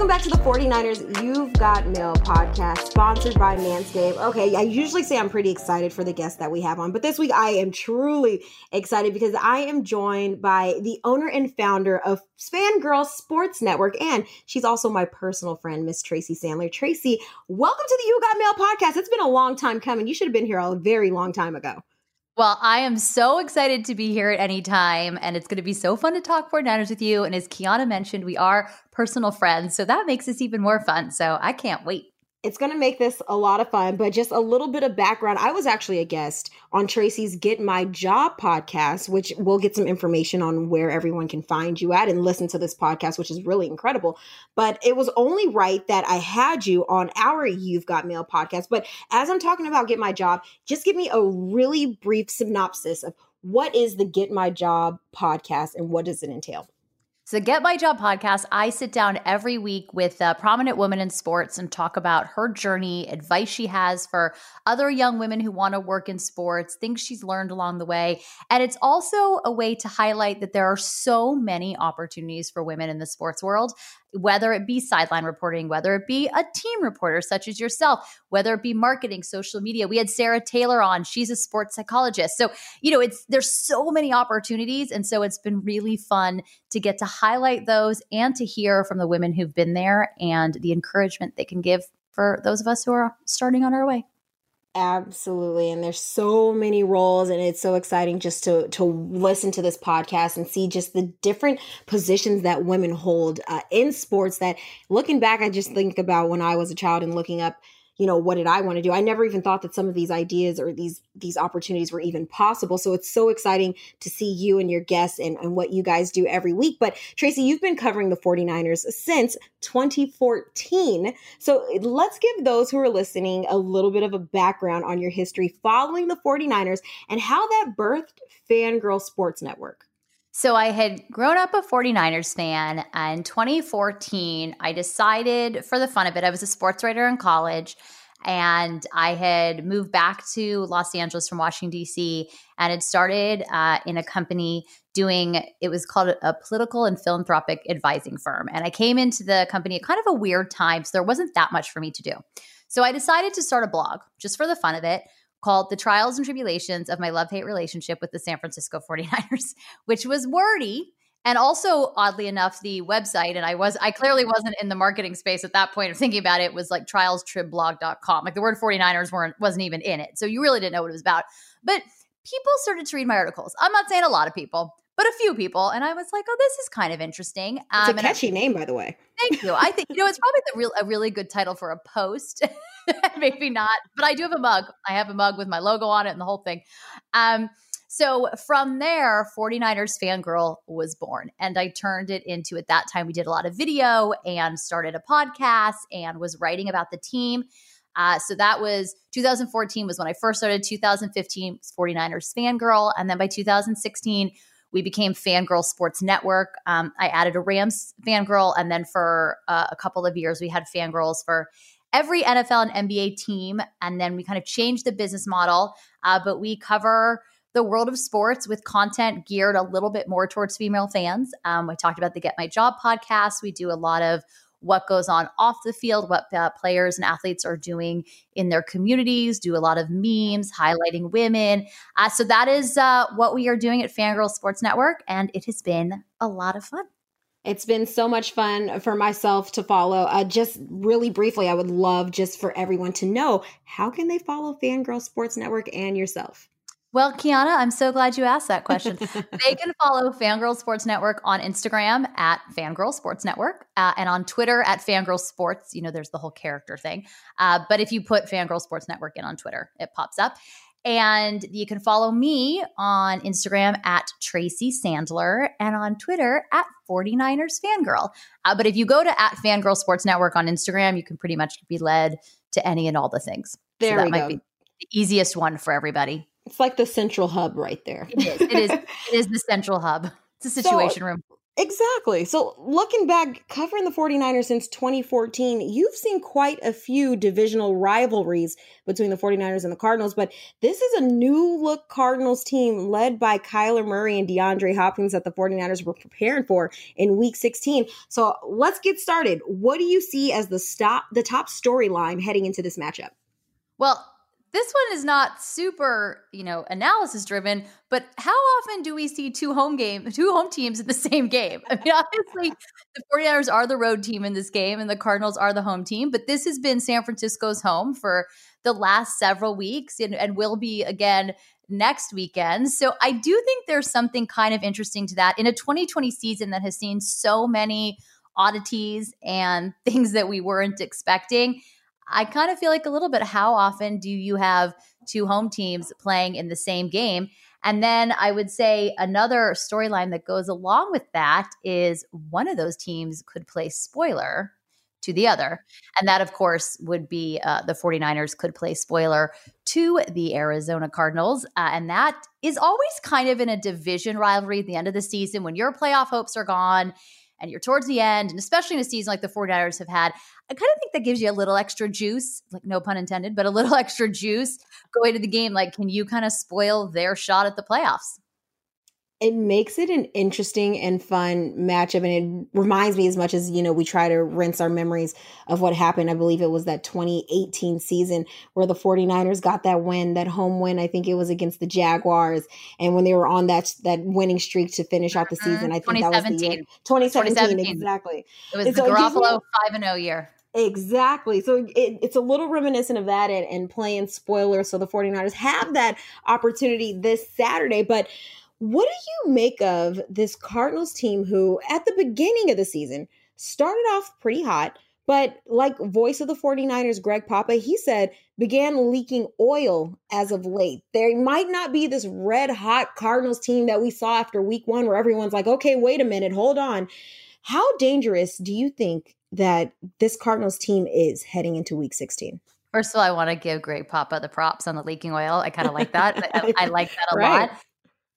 Welcome back to the 49ers You've Got Mail podcast, sponsored by Manscaped. Okay, I usually say I'm pretty excited for the guests that we have on, but this week I am truly excited because I am joined by the owner and founder of Fangirl Sports Network, and she's also my personal friend, Miss Tracy Sandler. Tracy, welcome to the You Got Mail podcast. It's been a long time coming. You should have been here a very long time ago. Well, I am so excited to be here at any time, and it's going to be so fun to talk 49ers with you. And as Kiana mentioned, we are personal friends, so that makes this even more fun. So I can't wait. It's going to make this a lot of fun, but just a little bit of background. I was actually a guest on Tracy's Get My Job podcast, which we'll get some information on where everyone can find you at and listen to this podcast, which is really incredible. But it was only right that I had you on our You've Got Mail podcast. But as I'm talking about Get My Job, just give me a really brief synopsis of what is the Get My Job podcast and what does it entail? So Get My Job podcast, I sit down every week with a prominent woman in sports and talk about her journey, advice she has for other young women who want to work in sports, things she's learned along the way. And it's also a way to highlight that there are so many opportunities for women in the sports world, whether it be sideline reporting, whether it be a team reporter such as yourself, whether it be marketing, social media. We had Sarah Taylor on. She's a sports psychologist. So, you know, there's so many opportunities. And so it's been really fun to get to highlight those and to hear from the women who've been there and the encouragement they can give for those of us who are starting on our way. Absolutely. And there's so many roles, and it's so exciting just to listen to this podcast and see just the different positions that women hold in sports that, looking back, I just think about when I was a child and looking up, you know, what did I want to do? I never even thought that some of these ideas or these opportunities were even possible. So it's so exciting to see you and your guests and what you guys do every week. But Tracy, you've been covering the 49ers since 2014. So let's give those who are listening a little bit of a background on your history following the 49ers and how that birthed Fangirl Sports Network. So I had grown up a 49ers fan, and in 2014, I decided for the fun of it, I was a sports writer in college, and I had moved back to Los Angeles from Washington, D.C., and had started in a company doing, it was called a political and philanthropic advising firm. And I came into the company at kind of a weird time, so there wasn't that much for me to do. So I decided to start a blog just for the fun of it, called The Trials and Tribulations of My Love-Hate Relationship with the San Francisco 49ers, which was wordy and also, oddly enough, the website. And I clearly wasn't in the marketing space at that point of thinking about it, was like trialstribblog.com. Like the word 49ers wasn't even in it. So you really didn't know what it was about. But people started to read my articles. I'm not saying a lot of people, but a few people. And I was like, oh, this is kind of interesting. It's a catchy name, by the way. Thank you. I think, you know, it's probably a really good title for a post. Maybe not, but I do have a mug. I have a mug with my logo on it and the whole thing. So from there, 49ers Fangirl was born, and I turned it into, at that time, we did a lot of video and started a podcast and was writing about the team. So that was 2014 was when I first started. 2015 was 49ers Fangirl. And then by 2016, we became Fangirl Sports Network. I added a Rams Fangirl. And then for a couple of years, we had Fangirls for every NFL and NBA team. And then we kind of changed the business model, but we cover the world of sports with content geared a little bit more towards female fans. I talked about the Get My Job podcast. We do a lot of what goes on off the field, what players and athletes are doing in their communities, do a lot of memes, highlighting women. So that is what we are doing at Fangirl Sports Network, and it has been a lot of fun. It's been so much fun for myself to follow. Just really briefly, I would love just for everyone to know, how can they follow Fangirl Sports Network and yourself? Well, Kiana, I'm so glad you asked that question. They can follow Fangirl Sports Network on Instagram at Fangirl Sports Network and on Twitter at Fangirl Sports. You know, there's the whole character thing. But if you put Fangirl Sports Network in on Twitter, it pops up. And you can follow me on Instagram at Tracy Sandler and on Twitter at 49ers Fangirl. But if you go to at Fangirl Sports Network on Instagram, you can pretty much be led to any and all the things. There we go. Might be the easiest one for everybody. It's like the central hub right there. It is. It is the central hub. It's a situation room. Exactly. So looking back, covering the 49ers since 2014, you've seen quite a few divisional rivalries between the 49ers and the Cardinals, but this is a new look Cardinals team led by Kyler Murray and DeAndre Hopkins that the 49ers were preparing for in Week 16. So let's get started. What do you see as the top storyline heading into this matchup? Well, this one is not super, analysis driven, but how often do we see two home teams in the same game? I mean, obviously the 49ers are the road team in this game and the Cardinals are the home team, but this has been San Francisco's home for the last several weeks and will be again next weekend. So I do think there's something kind of interesting to that in a 2020 season that has seen so many oddities and things that we weren't expecting. I kind of feel like a little bit, how often do you have two home teams playing in the same game? And then I would say another storyline that goes along with that is one of those teams could play spoiler to the other. And that, of course, would be the 49ers could play spoiler to the Arizona Cardinals. And that is always kind of in a division rivalry at the end of the season when your playoff hopes are gone and you're towards the end, and especially in a season like the 49ers have had, I kind of think that gives you a little extra juice, like no pun intended, but a little extra juice going to the game. Like, can you kind of spoil their shot at the playoffs? It makes it an interesting and fun matchup, and it reminds me as much as, we try to rinse our memories of what happened. I believe it was that 2018 season where the 49ers got that win, that home win. I think it was against the Jaguars, and when they were on that winning streak to finish out the season, I think that was the year. 2017, exactly. It was the Garoppolo 5-0 year. Exactly. So it's a little reminiscent of that and playing spoiler. So the 49ers have that opportunity this Saturday, but what do you make of this Cardinals team who, at the beginning of the season, started off pretty hot, but like voice of the 49ers, Greg Papa, he said, began leaking oil as of late. There might not be this red hot Cardinals team that we saw after Week 1 where everyone's like, okay, wait a minute, hold on. How dangerous do you think that this Cardinals team is heading into Week 16? First of all, I want to give Greg Papa the props on the leaking oil. I kind of like that. I like that a lot.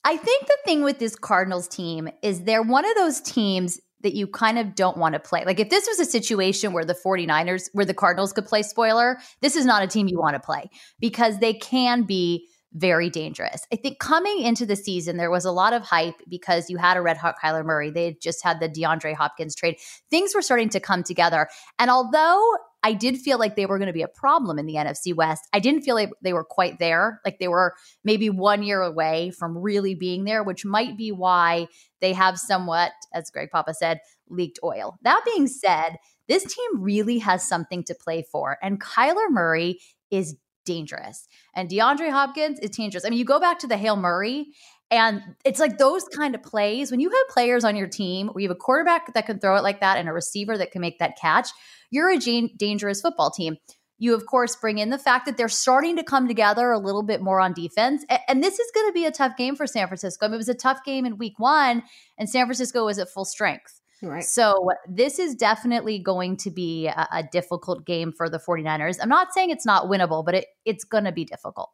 I think the thing with this Cardinals team is they're one of those teams that you kind of don't want to play. Like if this was a situation where the Cardinals could play spoiler, this is not a team you want to play because they can be very dangerous. I think coming into the season, there was a lot of hype because you had a red hot Kyler Murray. They had just had the DeAndre Hopkins trade. Things were starting to come together. And although I did feel like they were going to be a problem in the NFC West, I didn't feel like they were quite there. Like they were maybe 1 year away from really being there, which might be why they have somewhat, as Greg Papa said, leaked oil. That being said, this team really has something to play for. And Kyler Murray is dangerous. And DeAndre Hopkins is dangerous. I mean, you go back to the Hail Murray, and it's like those kind of plays. When you have players on your team, where you have a quarterback that can throw it like that and a receiver that can make that catch, you're a dangerous football team. You, of course, bring in the fact that they're starting to come together a little bit more on defense. And this is going to be a tough game for San Francisco. I mean, it was a tough game in Week 1, and San Francisco was at full strength. Right. So this is definitely going to be a difficult game for the 49ers. I'm not saying it's not winnable, but it's going to be difficult.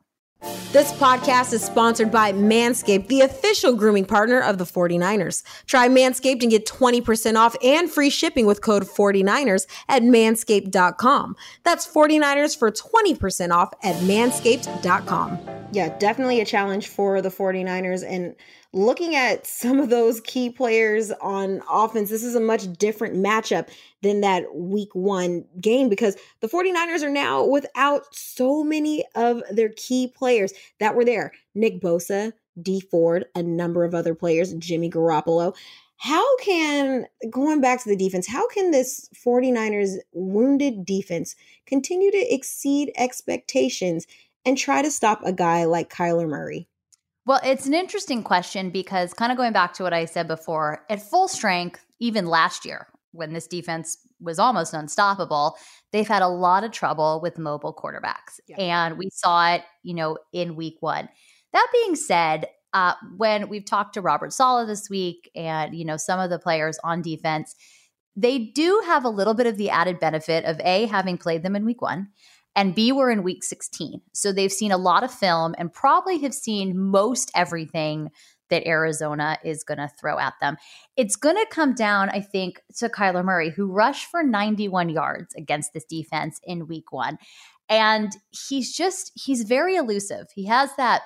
This podcast is sponsored by Manscaped, the official grooming partner of the 49ers. Try Manscaped and get 20% off and free shipping with code 49ers at manscaped.com. That's 49ers for 20% off at manscaped.com. Yeah, definitely a challenge for the 49ers. And looking at some of those key players on offense, this is a much different matchup than that Week 1 game because the 49ers are now without so many of their key players that were there. Nick Bosa, Dee Ford, a number of other players, Jimmy Garoppolo. Going back to the defense, how can this 49ers wounded defense continue to exceed expectations and try to stop a guy like Kyler Murray? Well, it's an interesting question because kind of going back to what I said before, at full strength, even last year when this defense was almost unstoppable, they've had a lot of trouble with mobile quarterbacks. Yeah. And we saw it, in Week 1. That being said, when we've talked to Robert Saleh this week and, some of the players on defense, they do have a little bit of the added benefit of A, having played them in Week 1, and B, we're in Week 16. So they've seen a lot of film and probably have seen most everything that Arizona is going to throw at them. It's going to come down, I think, to Kyler Murray, who rushed for 91 yards against this defense in Week 1. And he's very elusive. He has that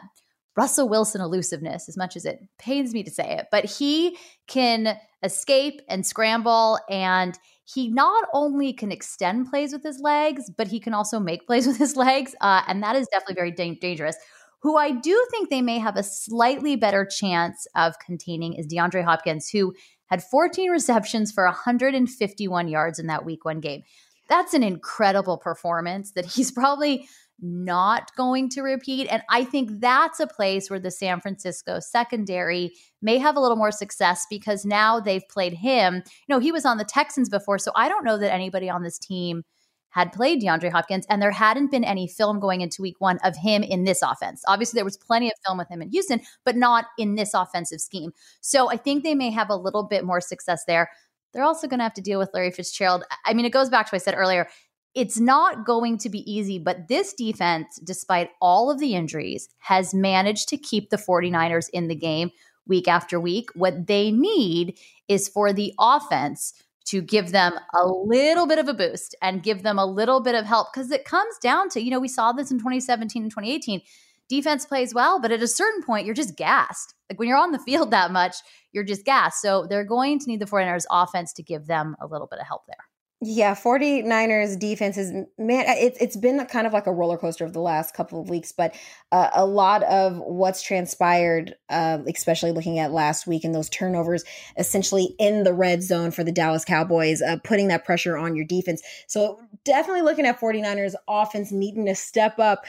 Russell Wilson elusiveness, as much as it pains me to say it, but he can escape and scramble, and he not only can extend plays with his legs, but he can also make plays with his legs, and that is definitely very dangerous. Who I do think they may have a slightly better chance of containing is DeAndre Hopkins, who had 14 receptions for 151 yards in that Week 1 game. That's an incredible performance that he's probably not going to repeat. And I think that's a place where the San Francisco secondary may have a little more success, because now they've played him. You know, he was on the Texans before, so I don't know that anybody on this team had played DeAndre Hopkins, and there hadn't been any film going into Week 1 of him in this offense. Obviously, there was plenty of film with him in Houston, but not in this offensive scheme. So I think they may have a little bit more success there. They're also going to have to deal with Larry Fitzgerald. I mean, it goes back to what I said earlier. It's not going to be easy, but this defense, despite all of the injuries, has managed to keep the 49ers in the game week after week. What they need is for the offense to give them a little bit of a boost and give them a little bit of help, because it comes down to, you know, we saw this in 2017 and 2018. Defense plays well, but at a certain point, you're just gassed. Like when you're on the field that much, you're just gassed. So they're going to need the 49ers offense to give them a little bit of help there. Yeah, 49ers defense is, man, it's been kind of like a roller coaster of the last couple of weeks, but a lot of what's transpired, especially looking at last week and those turnovers essentially in the red zone for the Dallas Cowboys, putting that pressure on your defense. So definitely looking at 49ers offense needing to step up,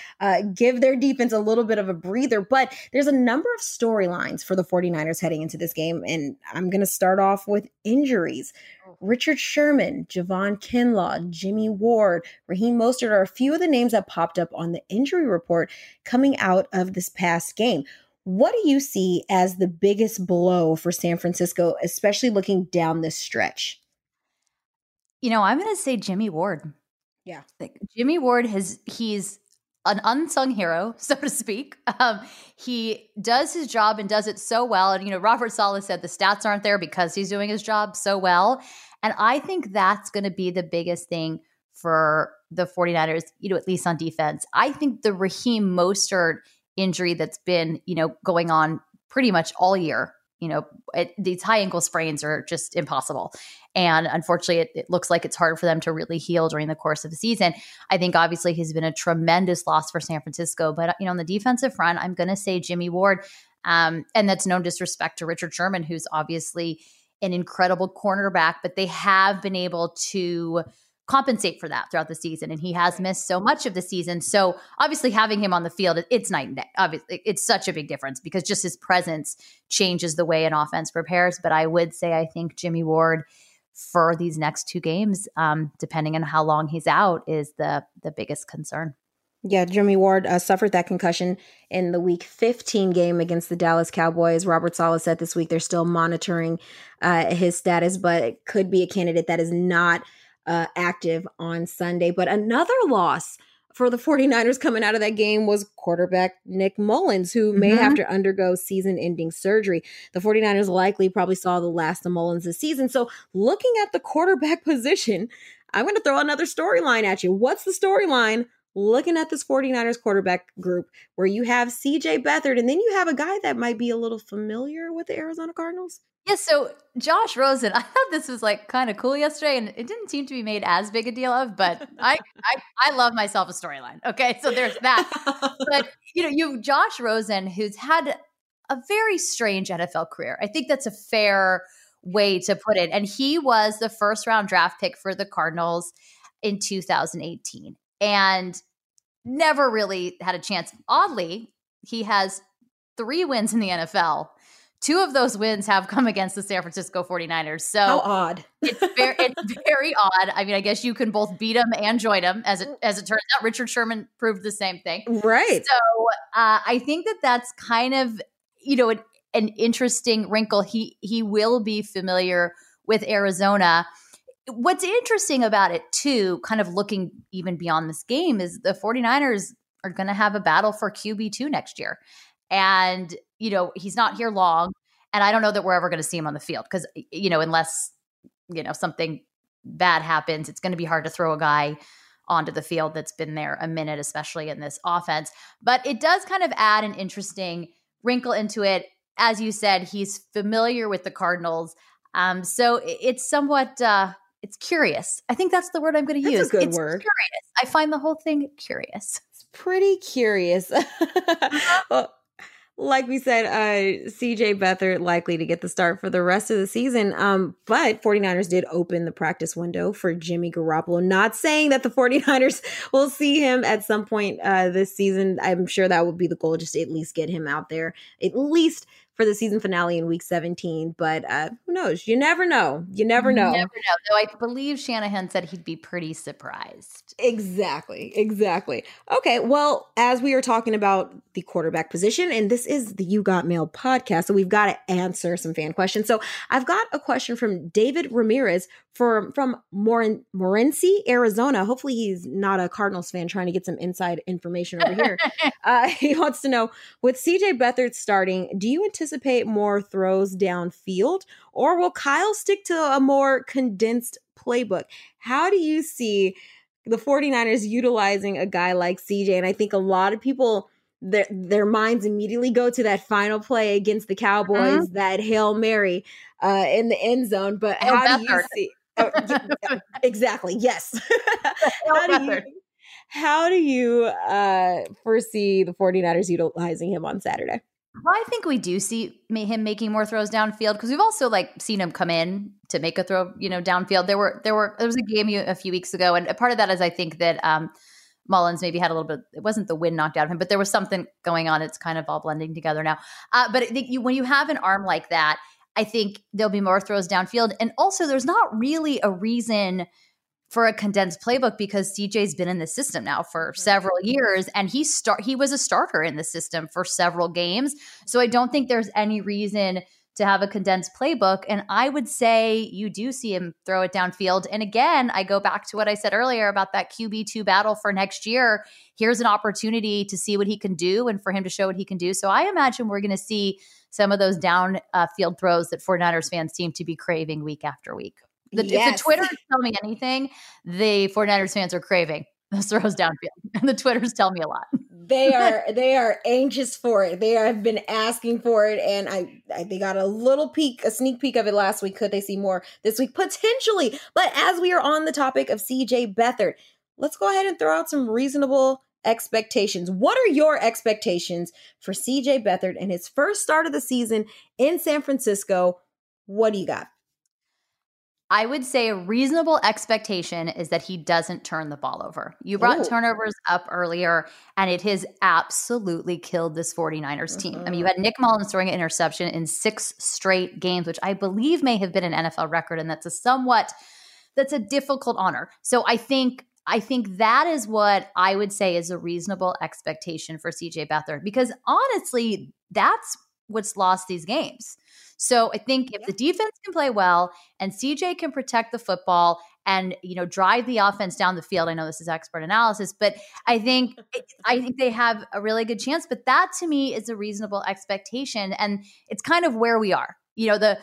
give their defense a little bit of a breather, but there's a number of storylines for the 49ers heading into this game, and I'm going to start off with injuries. Richard Sherman, Javon Kinlaw, Jimmy Ward, Raheem Mostert are a few of the names that popped up on the injury report coming out of this past game. What do you see as the biggest blow for San Francisco, especially looking down this stretch? You know, I'm going to say Jimmy Ward. Yeah. Like Jimmy Ward he's an unsung hero, so to speak. He does his job and does it so well. And, you know, Robert Saleh said the stats aren't there because he's doing his job so well. And I think that's going to be the biggest thing for the 49ers, you know, at least on defense. I think the Raheem Mostert injury that's been, you know, going on pretty much all year, you know, these high ankle sprains are just impossible. And unfortunately, it looks like it's hard for them to really heal during the course of the season. I think obviously he's been a tremendous loss for San Francisco. But, you know, on the defensive front, I'm going to say Jimmy Ward. And that's no disrespect to Richard Sherman, who's obviously an incredible cornerback, but they have been able to compensate for that throughout the season. And he has missed so much of the season. So obviously having him on the field, it's night and day. Obviously, it's such a big difference because just his presence changes the way an offense prepares. But I would say I think Jimmy Ward for these next 2 games, depending on how long he's out, is the biggest concern. Yeah, Jimmy Ward suffered that concussion in the Week 15 game against the Dallas Cowboys. Robert Saleh said this week they're still monitoring his status, but it could be a candidate that is not active on Sunday. But another loss for the 49ers coming out of that game was quarterback Nick Mullins, who may have to undergo season-ending surgery. The 49ers likely probably saw the last of Mullins this season. So looking at the quarterback position, I'm going to throw another storyline at you. What's the storyline looking at this 49ers quarterback group where you have CJ Beathard, and then you have a guy that might be a little familiar with the Arizona Cardinals? Yeah, so Josh Rosen, I thought this was like kind of cool yesterday, and it didn't seem to be made as big a deal of, but I love myself a storyline. Okay, so there's that. But, you know, you Josh Rosen, who's had a very strange NFL career. I think that's a fair way to put it. And he was the first-round draft pick for the Cardinals in 2018 and never really had a chance. Oddly, he has 3 wins in the NFL. 2 of those wins have come against the San Francisco 49ers. So how odd. It's very odd. I mean, I guess you can both beat them and join them. As it turns out, Richard Sherman proved the same thing. Right. So I think that's kind of, you know, an interesting wrinkle. He will be familiar with Arizona. What's interesting about it, too, kind of looking even beyond this game, is the 49ers are going to have a battle for QB2 next year. And you know, he's not here long, and I don't know that we're ever going to see him on the field because, you know, unless, you know, something bad happens, it's going to be hard to throw a guy onto the field that's been there a minute, especially in this offense. But it does kind of add an interesting wrinkle into it. As you said, he's familiar with the Cardinals. So it's somewhat, it's curious. I think that's the word I'm going to use. That's a good word. Curious. I find the whole thing curious. It's pretty curious. Well, like we said, CJ Beathard likely to get the start for the rest of the season. But 49ers did open the practice window for Jimmy Garoppolo. Not saying that the 49ers will see him at some point this season. I'm sure that would be the goal, just to at least get him out there, at least for the season finale in week 17. But who knows? You never know. You never know. You never know. Though I believe Shanahan said he'd be pretty surprised. Exactly. Exactly. Okay. Well, as we are talking about the quarterback position, and this is the You Got Mail podcast, so we've got to answer some fan questions. So I've got a question from David Ramirez from Morenci, Arizona. Hopefully he's not a Cardinals fan trying to get some inside information over here. He wants to know, with CJ Beathard starting, do you anticipate more throws downfield, or will Kyle stick to a more condensed playbook? How do you see the 49ers utilizing a guy like CJ? And I think a lot of people, their minds immediately go to that final play against the Cowboys, that Hail Mary in the end zone. But how do you see? Oh, exactly. Yes. How do you foresee the 49ers utilizing him on Saturday? Well, I think we do see him making more throws downfield, because we've also seen him come in to make a throw, you know, downfield. There was a game a few weeks ago, and a part of that is I think that Mullins maybe had a little bit. It wasn't the wind knocked out of him, but there was something going on. It's kind of all blending together now. But I think when you have an arm like that, I think there'll be more throws downfield, and also there's not really a reason for a condensed playbook, because CJ's been in the system now for several years, and he was a starter in the system for several games. So I don't think there's any reason to have a condensed playbook. And I would say you do see him throw it downfield. And again, I go back to what I said earlier about that QB2 battle for next year. Here's an opportunity to see what he can do and for him to show what he can do. So I imagine we're going to see some of those downfield throws that 49ers fans seem to be craving week after week. If the Twitter tell me anything, the 49ers fans are craving those throws downfield. And the Twitters tell me a lot. They are anxious for it. They have been asking for it. And they got a sneak peek of it last week. Could they see more this week? Potentially. But as we are on the topic of CJ Beathard, let's go ahead and throw out some reasonable expectations. What are your expectations for CJ Beathard and his first start of the season in San Francisco? What do you got? I would say a reasonable expectation is that he doesn't turn the ball over. You brought turnovers up earlier, and it has absolutely killed this 49ers team. I mean, you had Nick Mullins throwing an interception in 6 straight games, which I believe may have been an NFL record, and that's a difficult honor. So I think that is what I would say is a reasonable expectation for CJ Beathard, because honestly, that's what's lost these games. So I think if the defense can play well and CJ can protect the football and, you know, drive the offense down the field, I know this is expert analysis, but I think they have a really good chance. But that to me is a reasonable expectation. And it's kind of where we are. You know, the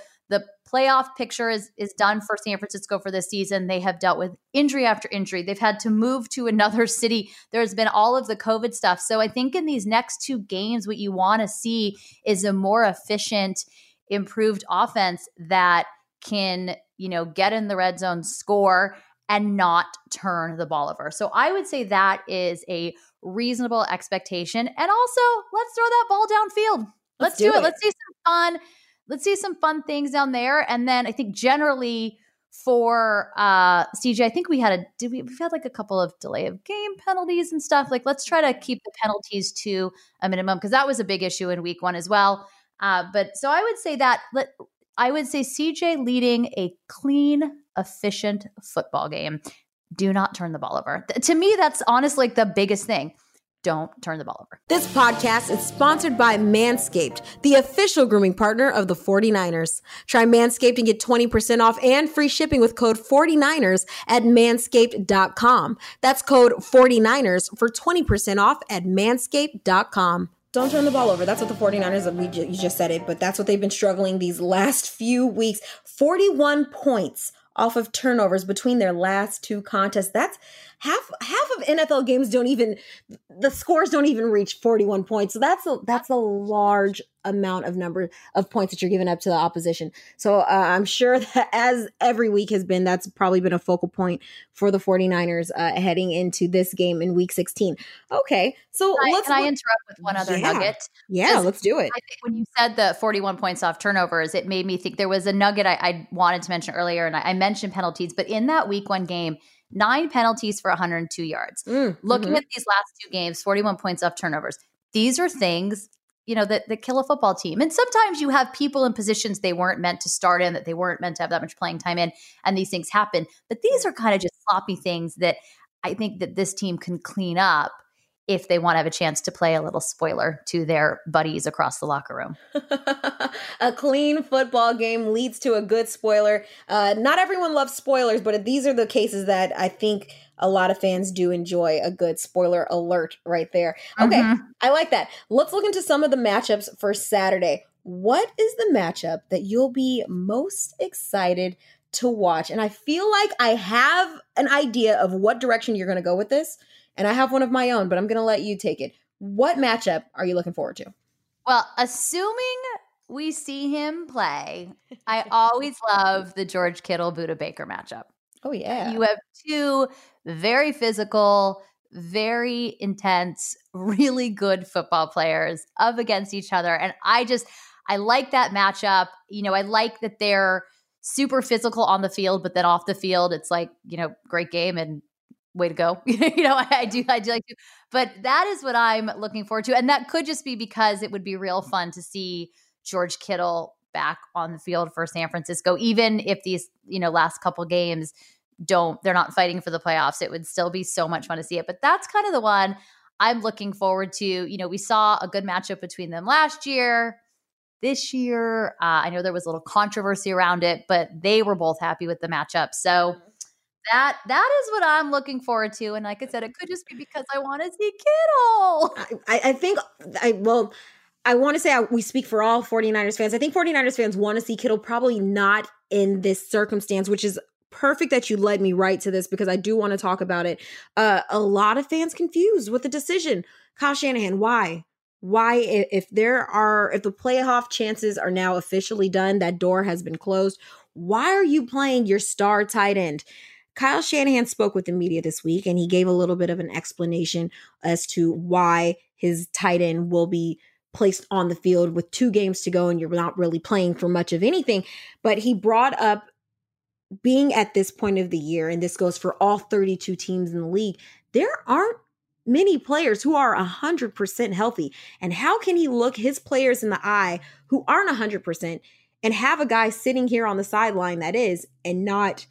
playoff picture is done for San Francisco for this season. They have dealt with injury after injury. They've had to move to another city. There's been all of the COVID stuff. So I think in these next 2 games, what you want to see is a more efficient, improved offense that can, you know, get in the red zone, score, and not turn the ball over. So I would say that is a reasonable expectation. And also, let's throw that ball downfield. Let's do it. Let's see some fun. Let's see some fun things down there. And then I think generally for CJ, I think we've had a couple of delay of game penalties and stuff. Let's try to keep the penalties to a minimum, because that was a big issue in week 1 as well. But so I would say that I would say CJ leading a clean, efficient football game. Do not turn the ball over. To me, that's honestly the biggest thing. Don't turn the ball over. This podcast is sponsored by Manscaped, the official grooming partner of the 49ers. Try Manscaped and get 20% off and free shipping with code 49ers at manscaped.com. That's code 49ers for 20% off at manscaped.com. Don't turn the ball over. That's what the 49ers, you just said it, but that's what they've been struggling these last few weeks. 41 points off of turnovers between their last two contests. That's half of NFL games the scores don't even reach 41 points. So that's a large amount of number of points that you're giving up to the opposition. So I'm sure that as every week has been, that's probably been a focal point for the 49ers heading into this game in week 16. Okay. So can I interrupt with one other nugget? Yeah, let's do it. I think when you said the 41 points off turnovers, it made me think there was a nugget I wanted to mention earlier. And I mentioned penalties, but in that week one game, 9 penalties for 102 yards. Looking at these last two games, 41 points off turnovers. These are things that kill a football team. And sometimes you have people in positions they weren't meant to start in, that they weren't meant to have that much playing time in, and these things happen. But these are kind of just sloppy things that I think that this team can clean up if they want to have a chance to play a little spoiler to their buddies across the locker room. A clean football game leads to a good spoiler. Not everyone loves spoilers, but these are the cases that I think a lot of fans do enjoy a good spoiler alert right there. Okay, I like that. Let's look into some of the matchups for Saturday. What is the matchup that you'll be most excited to watch? And I feel like I have an idea of what direction you're going to go with this, and I have one of my own, but I'm going to let you take it. What matchup are you looking forward to? Well, assuming we see him play, I always love the George Kittle Budda Baker matchup. Oh, yeah. You have two very physical, very intense, really good football players up against each other. And I like that matchup. I like that they're super physical on the field, but then off the field, it's like, great game and way to go. I do like to. But that is what I'm looking forward to. And that could just be because it would be real fun to see George Kittle back on the field for San Francisco, even if these, last couple games they're not fighting for the playoffs. It would still be so much fun to see it. But that's kind of the one I'm looking forward to. We saw a good matchup between them last year. This year, I know there was a little controversy around it, but they were both happy with the matchup. So that is what I'm looking forward to. And like I said, it could just be because I want to see Kittle. I want to say we speak for all 49ers fans. I think 49ers fans want to see Kittle, probably not in this circumstance, which is perfect that you led me right to this because I do want to talk about it. A lot of fans confused with the decision. Kyle Shanahan, why? Why, if the playoff chances are now officially done, that door has been closed, why are you playing your star tight end? Kyle Shanahan spoke with the media this week, and he gave a little bit of an explanation as to why his tight end will be placed on the field with 2 games to go and you're not really playing for much of anything. But he brought up being at this point of the year, and this goes for all 32 teams in the league, there aren't many players who are 100% healthy. And how can he look his players in the eye who aren't 100% and have a guy sitting here on the sideline that is and not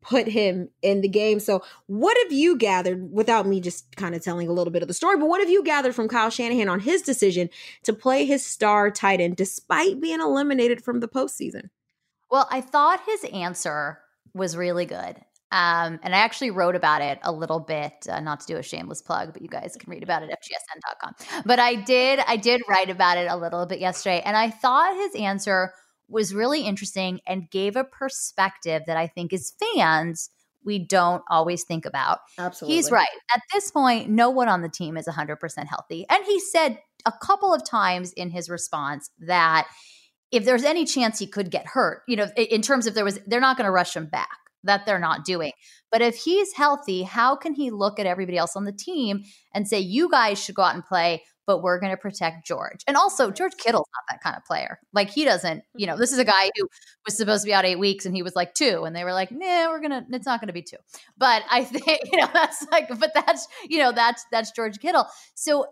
put him in the game? So what have you gathered, without me just kind of telling a little bit of the story, but what have you gathered from Kyle Shanahan on his decision to play his star tight end despite being eliminated from the postseason? Well, I thought his answer was really good. And I actually wrote about it a little bit, not to do a shameless plug, but you guys can read about it at FGSN.com. But I did write about it a little bit yesterday. And I thought his answer was really interesting and gave a perspective that I think as fans, we don't always think about. Absolutely. He's right. At this point, no one on the team is 100% healthy. And he said a couple of times in his response that if there's any chance he could get hurt, in terms of they're not going to rush him back. That they're not doing. But if he's healthy, how can he look at everybody else on the team and say, you guys should go out and play, but we're going to protect George? And also, George Kittle's not that kind of player. Like, he doesn't, this is a guy who was supposed to be out 8 weeks and he was like 2. And they were like, nah, it's not going to be 2. But I think, that's George Kittle. So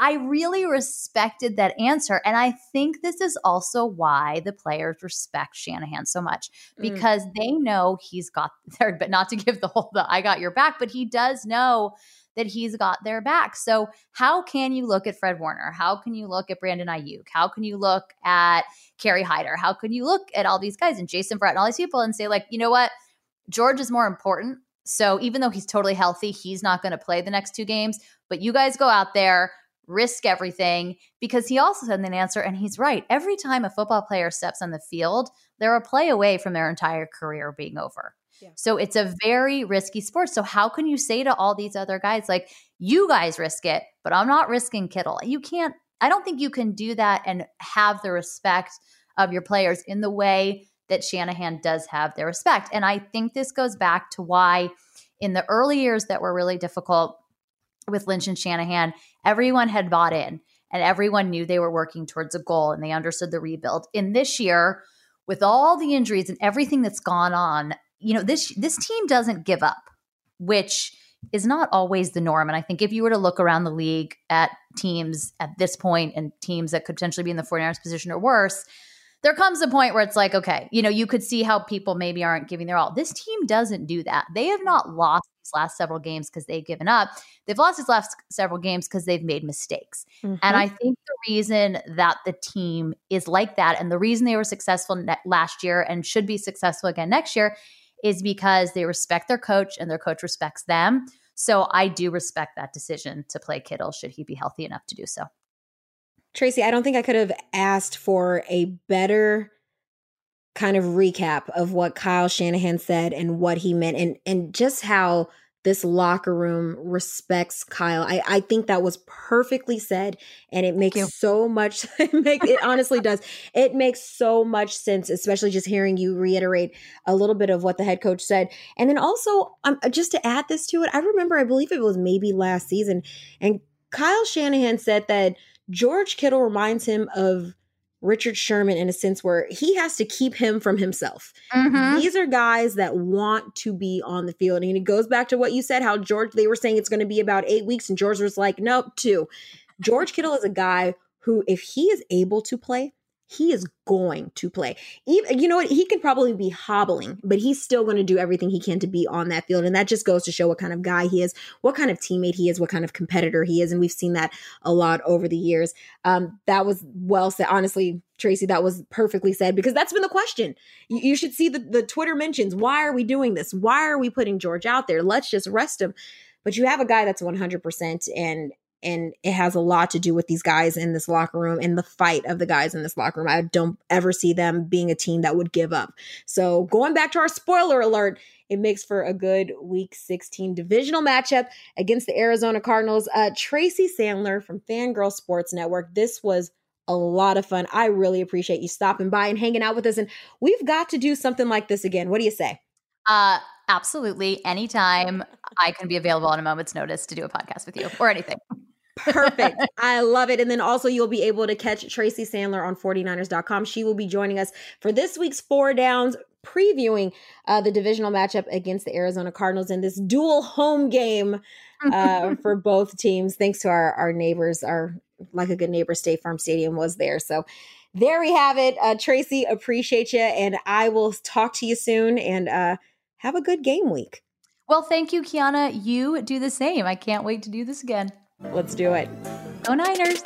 I really respected that answer. And I think this is also why the players respect Shanahan so much, because they know he's got their, but not to give the I got your back, but he does know that he's got their back. So how can you look at Fred Warner? How can you look at Brandon Ayuk? How can you look at Kerry Hyder? How can you look at all these guys and Jason Brett and all these people and say, like, you know what? George is more important. So even though he's totally healthy, he's not going to play the next 2 games, but you guys go out there, risk everything, because he also had an answer, and he's right. Every time a football player steps on the field, they're a play away from their entire career being over. Yeah. So it's a very risky sport. So how can you say to all these other guys, like, you guys risk it, but I'm not risking Kittle? You can't. I don't think you can do that and have the respect of your players in the way that Shanahan does have their respect. And I think this goes back to why in the early years that were really difficult with Lynch and Shanahan, everyone had bought in and everyone knew they were working towards a goal and they understood the rebuild. In this year, with all the injuries and everything that's gone on, you know, this team doesn't give up, which is not always the norm. And I think if you were to look around the league at teams at this point and teams that could potentially be in the 49ers position or worse, there comes a point where it's like, okay, you know, you could see how people maybe aren't giving their all. This team doesn't do that. They have not lost these last several games because they've given up. They've lost these last several games because they've made mistakes. Mm-hmm. And I think the reason that the team is like that, and the reason they were successful last year and should be successful again next year, is because they respect their coach and their coach respects them. So I do respect that decision to play Kittle should he be healthy enough to do so. Tracy, I don't think I could have asked for a better kind of recap of what Kyle Shanahan said and what he meant, and just how this locker room respects Kyle. I think that was perfectly said, and it makes so much – it honestly does. It makes so much sense, especially just hearing you reiterate a little bit of what the head coach said. And then also, just to add this to it, I remember, I believe it was maybe last season, and Kyle Shanahan said that George Kittle reminds him of Richard Sherman in a sense where he has to keep him from himself. Mm-hmm. These are guys that want to be on the field. And it goes back to what you said, how George, they were saying it's going to be about 8 weeks. And George was like, nope, 2. George Kittle is a guy who, if he is able to play, he is going to play. Even, you know what? He could probably be hobbling, but he's still going to do everything he can to be on that field. And that just goes to show what kind of guy he is, what kind of teammate he is, what kind of competitor he is. And we've seen that a lot over the years. That was well said. Honestly, Tracy, that was perfectly said, because that's been the question. You should see the Twitter mentions. Why are we doing this? Why are we putting George out there? Let's just rest him. But you have a guy that's 100%, and it has a lot to do with these guys in this locker room and the fight of the guys in this locker room. I don't ever see them being a team that would give up. So going back to our spoiler alert, it makes for a good Week 16 divisional matchup against the Arizona Cardinals. Tracy Sandler from Fangirl Sports Network. This was a lot of fun. I really appreciate you stopping by and hanging out with us. And we've got to do something like this again. What do you say? Absolutely. Anytime I can be available on a moment's notice to do a podcast with you or anything. Perfect. I love it. And then also you'll be able to catch Tracy Sandler on 49ers.com. She will be joining us for this week's Four Downs, previewing the divisional matchup against the Arizona Cardinals in this dual home game for both teams. Thanks to our neighbors, our Like a Good Neighbor State Farm Stadium was there. So there we have it. Tracy, appreciate you. And I will talk to you soon, and have a good game week. Well, thank you, Kiana. You do the same. I can't wait to do this again. Let's do it. Go Niners!